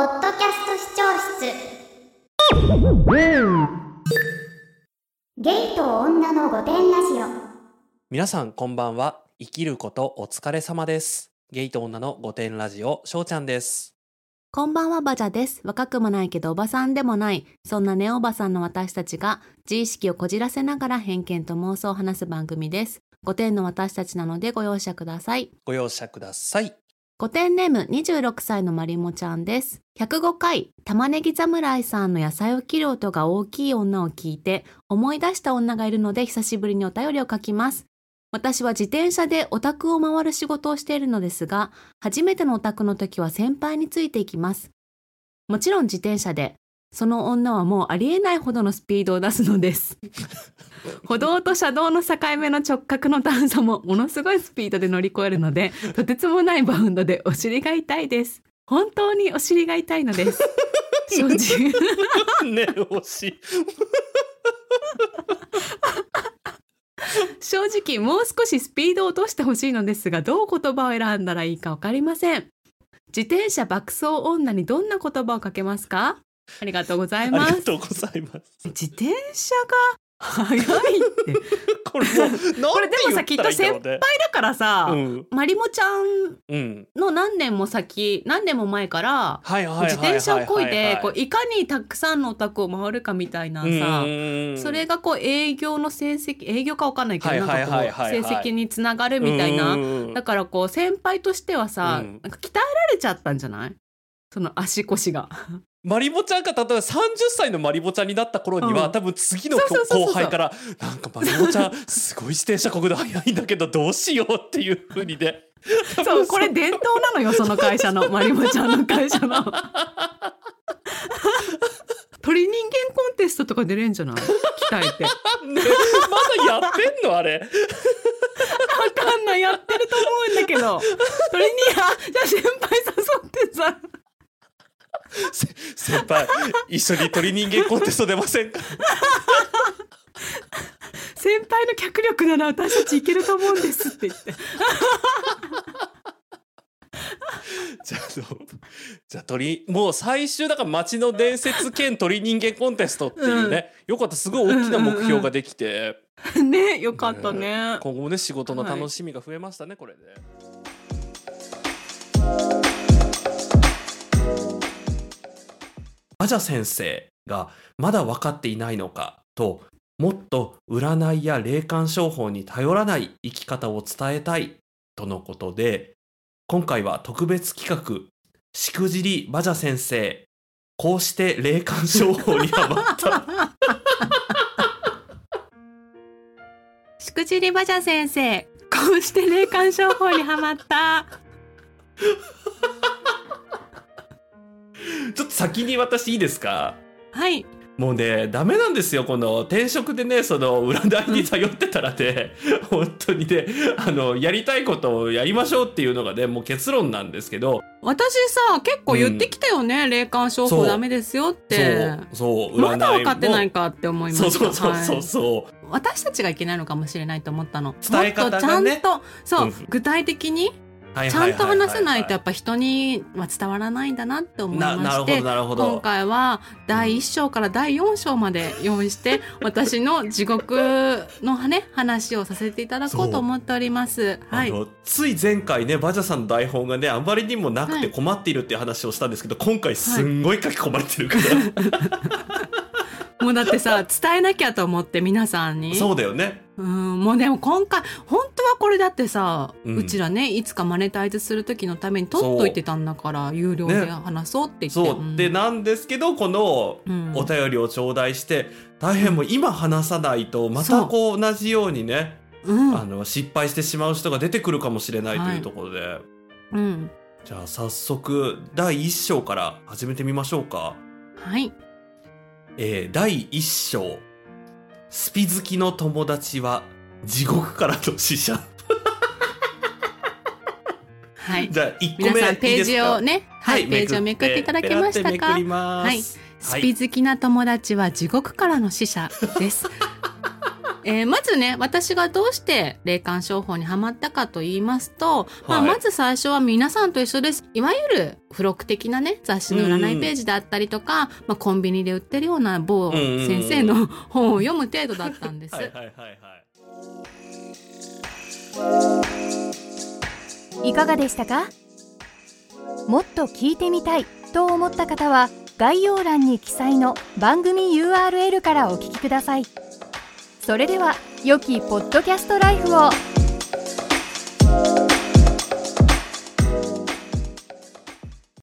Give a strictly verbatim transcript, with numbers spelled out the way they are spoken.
ポッドキャスト視聴室、ゲイと女の御殿ラジオ。皆さんこんばんは。生きることお疲れ様です。ゲイと女の御殿ラジオ、しょうちゃんです。こんばんは、バジャです。若くもないけどおばさんでもない、そんなねおばさんの私たちが自意識をこじらせながら偏見と妄想を話す番組です。御殿の私たちなのでご容赦ください。ご容赦ください。御殿ネームにじゅうろくさいのまりもちゃんです。ひゃくごかい玉ねぎ侍さんの野菜を切る音が大きい女を聞いて思い出した女がいるので、久しぶりにお便りを書きます。私は自転車でお宅を回る仕事をしているのですが、初めてのお宅の時は先輩についていきます。もちろん自転車で、その女はもうありえないほどのスピードを出すのです。歩道と車道の境目の直角の段差もものすごいスピードで乗り越えるので、とてつもないバウンドでお尻が痛いです。本当にお尻が痛いのです。正直。ねおし。正直もう少しスピードを落としてほしいのですが、どう言葉を選んだらいいか分かりません。自転車爆走女にどんな言葉をかけますか？ありがとうございます。ありがとうございます。自転車が速いってこれでもさ、きっと先輩だからさ、うん、まりもちゃんの何年も先、何年も前から自転車をこいで、こういかにたくさんのお宅を回るかみたいなさ、それがこう営業の成績、営業か分かんないけど、なんかこう成績につながるみたいな、だからこう先輩としてはさ、うん、なんか鍛えられちゃったんじゃない？その足腰がまりもちゃんが例えばさんじゅっさいのまりもちゃんになった頃には、うん、多分次の後輩からなんかまりもちゃんすごい自転車国で速いんだけどどうしようっていう風にねそう、これ伝統なのよ、その会社のまりもちゃんの会社の鳥人間コンテストとか出れんじゃない？鍛えて、ね、まだやってんのあれわかんない、やってると思うんだけど鳥に、あ、じゃあ先輩誘ってさ先輩一緒に鳥人間コンテスト出ませんか先輩の脚力なら私たちいけると思うんですって言ってじゃあ、じゃあ鳥、もう最終だから町の伝説兼鳥人間コンテストっていうね、うん、よかった、すごい大きな目標ができて、うんうん、ね、よかったね、うん、今後もね仕事の楽しみが増えましたね、はい、これで、ね。バジャ先生がまだ分かっていないのかと、もっと占いや霊感商法に頼らない生き方を伝えたいとのことで、今回は特別企画、しくじりバジャ先生、こうして霊感商法にハマったしくじりバジャ先生、こうして霊感商法にハマったちょっと先に私いいですか？はい。もうね、ダメなんですよ、この転職でね、その占いに頼ってたらね、うん、本当にね、あのやりたいことをやりましょうっていうのがね、もう結論なんですけど、私さ結構言ってきたよね、うん、霊感商法ダメですよって。そうそうそう、まだ分かってないかって思いました。そうそうそうそう、はい、私たちがいけないのかもしれないと思ったの。伝え方がね、もっとちゃんと、そう、うん、具体的にちゃんと話せないとやっぱ人には伝わらないんだなって思いまして、今回はだいいっ章からだいよん章まで用意して私の地獄の、ね、話をさせていただこうと思っております、はい、あのつい前回ね、バジャさんの台本がねあまりにもなくて困っているっていう話をしたんですけど、はい、今回すんごい書き込まれてるから、はい、もうだってさ伝えなきゃと思って皆さんに。そうだよね。うん、もうでも今回本当はこれだってさ、うん、うちらねいつかマネタイズする時のために取っといてたんだから有料で話そうって言って、そう、ね、そうで、なんですけどこのお便りを頂戴して、うん、大変もう今話さないとまたこう同じようにね、うん、あの失敗してしまう人が出てくるかもしれないというところで、はい、うん、じゃあ早速だいいっ章から始めてみましょうか。はい、えー、だいいっ章、スピ好きの友達は地獄からの使者はい。じゃあいっこめ、皆さんページをね、いい、はい、ページをめくっていただけましたか？はい。スピ好きな友達は地獄からの使者です。えー、まずね、私がどうして霊感商法にハマったかと言いますと、はい、まあ、まず最初は皆さんと一緒です。いわゆる付録的なね、雑誌の占いページであったりとか、うんまあ、コンビニで売ってるような某先生の本を読む程度だったんです。はいはいはいはい。いかがでしたか？もっと聞いてみたいと思った方は、概要欄に記載の番組 ユーアールエル からお聞きください。それでは、良きポッドキャストライフを。